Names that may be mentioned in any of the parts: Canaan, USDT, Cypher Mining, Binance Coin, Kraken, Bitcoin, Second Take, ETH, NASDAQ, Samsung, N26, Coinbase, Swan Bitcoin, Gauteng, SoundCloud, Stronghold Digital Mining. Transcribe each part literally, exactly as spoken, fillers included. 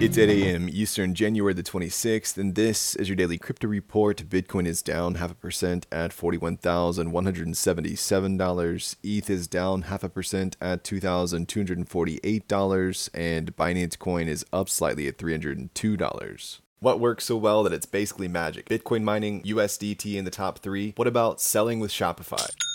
It's eight a m Eastern, January the twenty-sixth, and this is your daily crypto report. Bitcoin is down half a percent at forty-one thousand one hundred seventy-seven dollars. E T H is down half a percent at two thousand two hundred forty-eight dollars, and Binance Coin is up slightly at three hundred two dollars. What works so well that it's basically magic? Bitcoin mining, U S D T in the top three. What about selling with Shopify?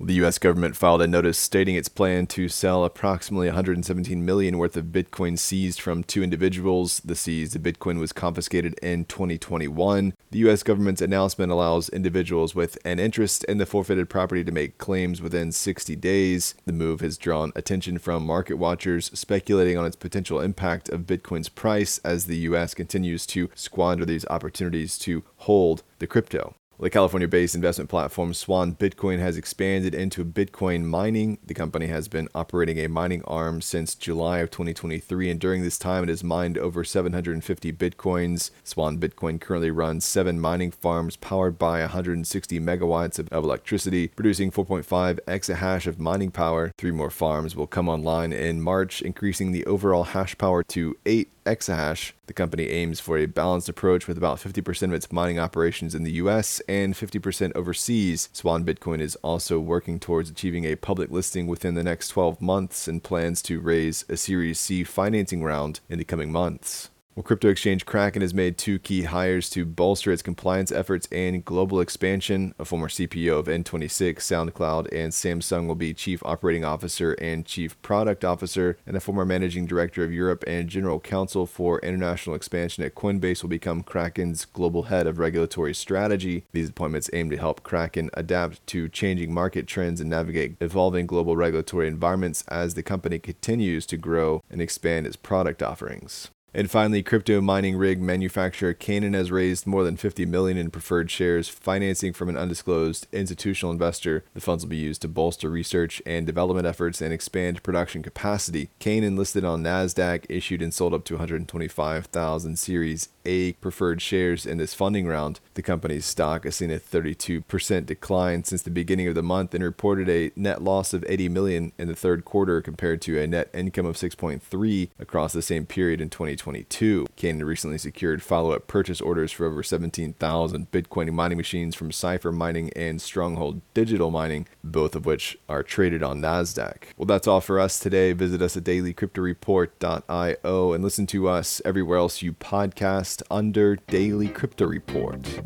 The U S government filed a notice stating its plan to sell approximately one hundred seventeen million dollars worth of Bitcoin seized from two individuals. The seized Bitcoin was confiscated in twenty twenty-one. The U S government's announcement allows individuals with an interest in the forfeited property to make claims within sixty days. The move has drawn attention from market watchers speculating on its potential impact of Bitcoin's price as the U S continues to squander these opportunities to hold the crypto. The California-based investment platform Swan Bitcoin has expanded into Bitcoin mining. The company has been operating a mining arm since July of twenty twenty-three, and during this time it has mined over seven hundred fifty Bitcoins. Swan Bitcoin currently runs seven mining farms powered by one hundred sixty megawatts of electricity, producing four point five exahash of mining power. Three more farms will come online in March, increasing the overall hash power to eight exahash. The company aims for a balanced approach with about fifty percent of its mining operations in the U S and fifty percent overseas. Swan Bitcoin is also working towards achieving a public listing within the next twelve months and plans to raise a Series C financing round in the coming months. Well, crypto exchange Kraken has made two key hires to bolster its compliance efforts and global expansion. A former C P O of N twenty-six, SoundCloud, and Samsung will be Chief Operating Officer and Chief Product Officer, and a former Managing Director of Europe and General Counsel for International Expansion at Coinbase will become Kraken's Global Head of Regulatory Strategy. These appointments aim to help Kraken adapt to changing market trends and navigate evolving global regulatory environments as the company continues to grow and expand its product offerings. And finally, crypto mining rig manufacturer Canaan has raised more than fifty million dollars in preferred shares financing from an undisclosed institutional investor. The funds will be used to bolster research and development efforts and expand production capacity. Canaan, listed on NASDAQ, issued and sold up to one hundred twenty-five thousand Series A preferred shares in this funding round. The company's stock has seen a thirty-two percent decline since the beginning of the month and reported a net loss of eighty million dollars in the third quarter compared to a net income of six point three million dollars across the same period in twenty twenty-two. Canaan recently secured follow-up purchase orders for over seventeen thousand Bitcoin mining machines from Cypher Mining and Stronghold Digital Mining, both of which are traded on NASDAQ. Well, that's all for us today. Visit us at daily crypto report dot io and listen to us everywhere else you podcast under Daily Crypto Report.